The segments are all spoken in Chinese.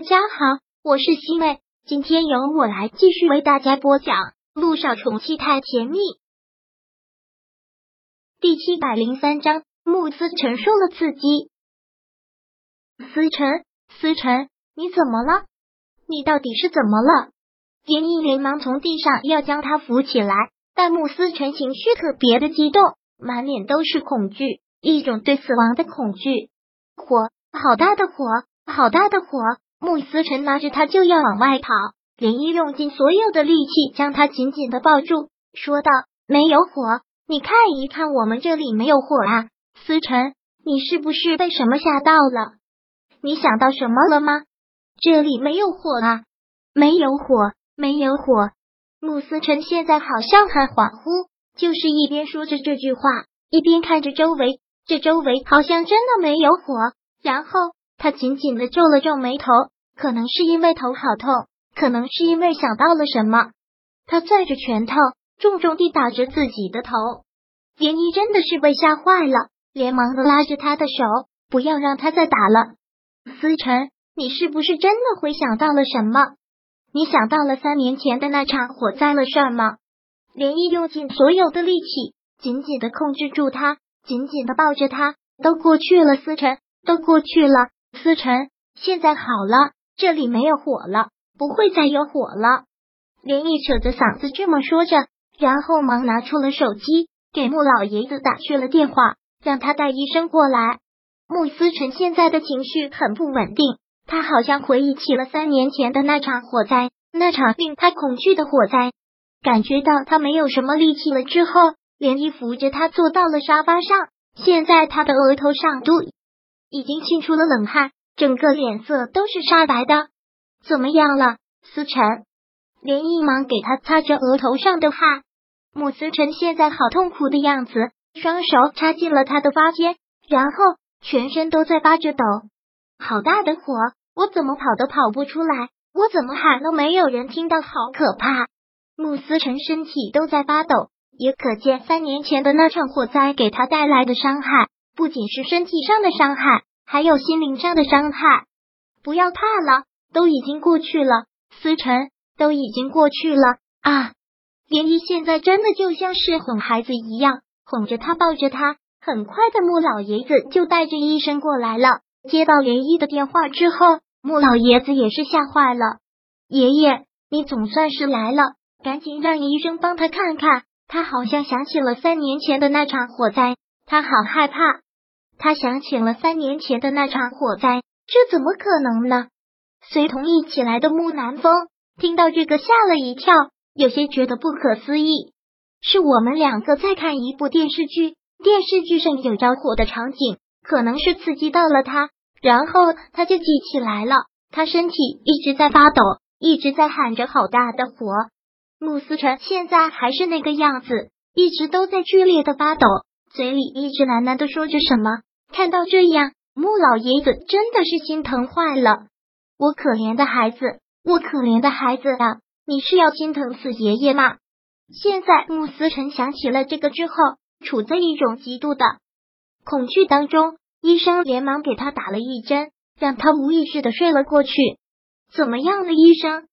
大家好，我是西妹，今天由我来继续为大家播讲《陆少宠妻太甜蜜》第703章。穆思辰受了刺激。思辰，你怎么了？你到底是怎么了？严毅连忙从地上要将他扶起来，但穆思辰情绪特别的激动，满脸都是恐惧，一种对死亡的恐惧。火，好大的火，好大的火！穆思辰拉着他就要往外跑，连毅用尽所有的力气将他紧紧的抱住，说道：“没有火，你看一看我们这里没有火啊！思辰，你是不是被什么吓到了？你想到什么了吗？这里没有火啊！没有火，没有火！”穆思辰现在好像很恍惚，就是一边说着这句话，一边看着周围，这周围好像真的没有火。然后他紧紧的皱了皱眉头，可能是因为头好痛，可能是因为想到了什么。他攥着拳头，重重地打着自己的头。严一真的是被吓坏了，连忙的拉着他的手，不要让他再打了。思辰，你是不是真的回想到了什么？你想到了3年前的那场火灾的事吗？严一用尽所有的力气，紧紧的控制住他，紧紧的抱着他。都过去了，思辰，都过去了。思辰，现在好了，这里没有火了，不会再有火了。连毅扯着嗓子这么说着，然后忙拿出了手机，给穆老爷子打去了电话，让他带医生过来。穆思辰现在的情绪很不稳定，他好像回忆起了3年前的那场火灾，那场令他恐惧的火灾。感觉到他没有什么力气了之后，连毅扶着他坐到了沙发上，现在他的额头上都已经沁出了冷汗，整个脸色都是煞白的。怎么样了，思辰？连毅忙给他擦着额头上的汗。穆思辰现在好痛苦的样子，双手插进了他的发间，然后全身都在发着抖。好大的火，我怎么跑都跑不出来，我怎么喊都没有人听到，好可怕！穆思辰身体都在发抖，也可见3年前的那场火灾给他带来的伤害。不仅是身体上的伤害，还有心灵上的伤害。不要怕了，都已经过去了，思辰，都已经过去了啊！连毅现在真的就像是哄孩子一样，哄着他，抱着他。很快的，穆老爷子就带着医生过来了。接到连毅的电话之后，穆老爷子也是吓坏了。爷爷，你总算是来了，赶紧让医生帮他看看，他好像想起了3年前的那场火灾，他好害怕。他想起了3年前的那场火灾，这怎么可能呢？随同一起来的穆南风听到这个吓了一跳，有些觉得不可思议。是我们两个在看一部电视剧，电视剧上有着火的场景，可能是刺激到了他，然后他就记起来了。他身体一直在发抖，一直在喊着好大的火。穆思辰现在还是那个样子，一直都在剧烈的发抖，嘴里一直喃喃的说着什么。看到这样，穆老爷子真的是心疼坏了。我可怜的孩子，我可怜的孩子啊，你是要心疼死爷爷吗？现在穆思辰想起了这个之后，处在一种极度的恐惧当中。医生连忙给他打了一针，让他无意识的睡了过去。怎么样了，医生？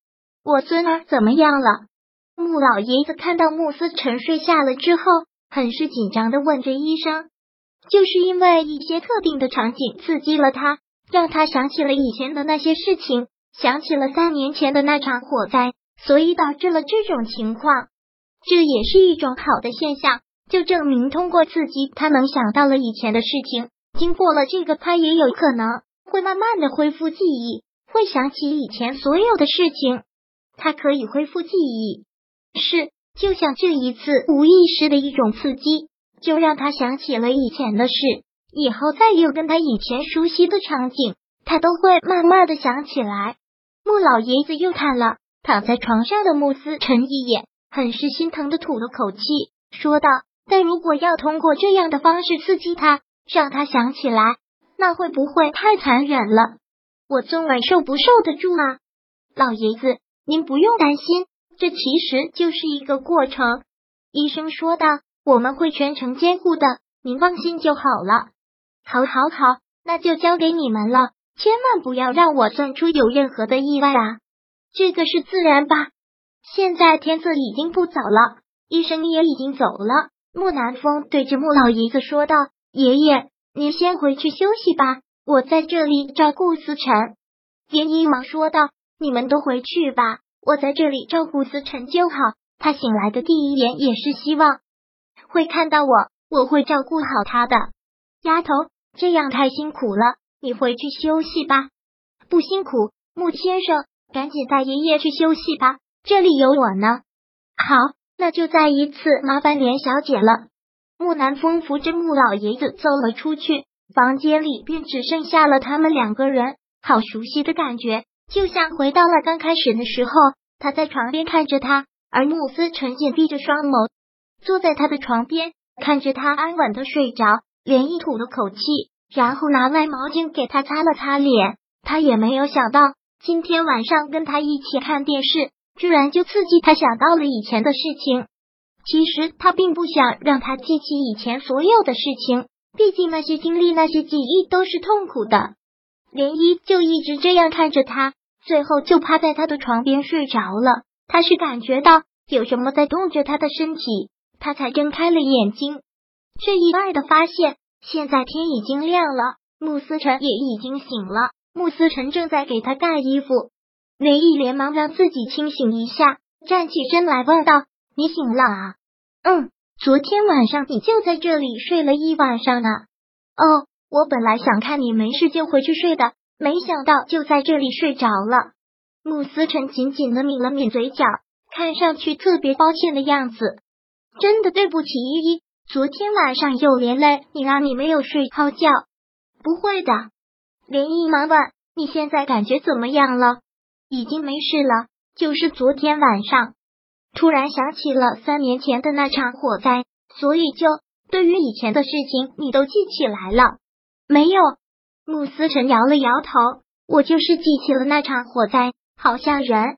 我孙儿怎么样了？穆老爷子看到穆思辰睡下了之后，很是紧张的问着医生。就是因为一些特定的场景刺激了他，让他想起了以前的那些事情，想起了3年前的那场火灾，所以导致了这种情况。这也是一种好的现象，就证明通过刺激他能想到了以前的事情，经过了这个他也有可能会慢慢的恢复记忆，会想起以前所有的事情，他可以恢复记忆。是，就像这一次无意识的一种刺激，就让他想起了以前的事，以后再有跟他以前熟悉的场景，他都会慢慢的想起来。穆老爷子又看了躺在床上的穆思辰一眼，很是心疼的吐了口气，说道：但如果要通过这样的方式刺激他，让他想起来，那会不会太残忍了？我宗儿受不受得住啊？老爷子，您不用担心，这其实就是一个过程。医生说道，我们会全程监护的，您放心就好了。好，那就交给你们了，千万不要让我钻出有任何的意外啊！这个是自然吧？现在天色已经不早了，医生也已经走了。木南风对着穆老爷子说道：“爷爷，您先回去休息吧，我在这里照顾思辰。”林一忙说道：“你们都回去吧，我在这里照顾思辰就好。他醒来的第一眼也是希望会看到我，我会照顾好他的。”丫头，这样太辛苦了。 你回去休息吧，不辛苦。穆先生，赶紧带爷爷去休息吧，这里有我呢。好，那就再一次麻烦连小姐了。穆南风扶着穆老爷子走了出去，房间里便只剩下了他们两个人。好熟悉的感觉，就像回到了刚开始的时候。他在床边看着他，而穆思辰紧闭着双眸，坐在他的床边，看着他安稳的睡着，连一吐了口气。 然后拿外毛巾给他擦了擦脸，他也没有想到今天晚上跟他一起看电视，居然就刺激他想到了以前的事情。其实他并不想让他记起以前所有的事情，毕竟那些经历、那些记忆都是痛苦的。莲一就一直这样看着他，最后就趴在他的床边睡着了。他是感觉到有什么在动着他的身体，他才睁开了眼睛，却意外的发现。 现在天已经亮了，穆思辰也已经醒了。穆思辰正在给他盖衣服，雷毅连忙让自己清醒一下，站起身来问道：“你醒了啊？”“嗯，昨天晚上你就在这里睡了一晚上啊。”“哦，我本来想看你没事就回去睡的，没想到就在这里睡着了。”穆思辰紧紧的抿了抿嘴角，看上去特别抱歉的样子。“真的对不起，依依。 昨天晚上有连累你，让你没有睡好觉。”“不会的。”连一忙问：“你现在感觉怎么样了？”“已经没事了，就是昨天晚上突然想起了3年前的那场火灾，所以就对于以前的事情你都记起来了没有？”穆思辰摇了摇头：“我就是记起了那场火灾，好吓人。”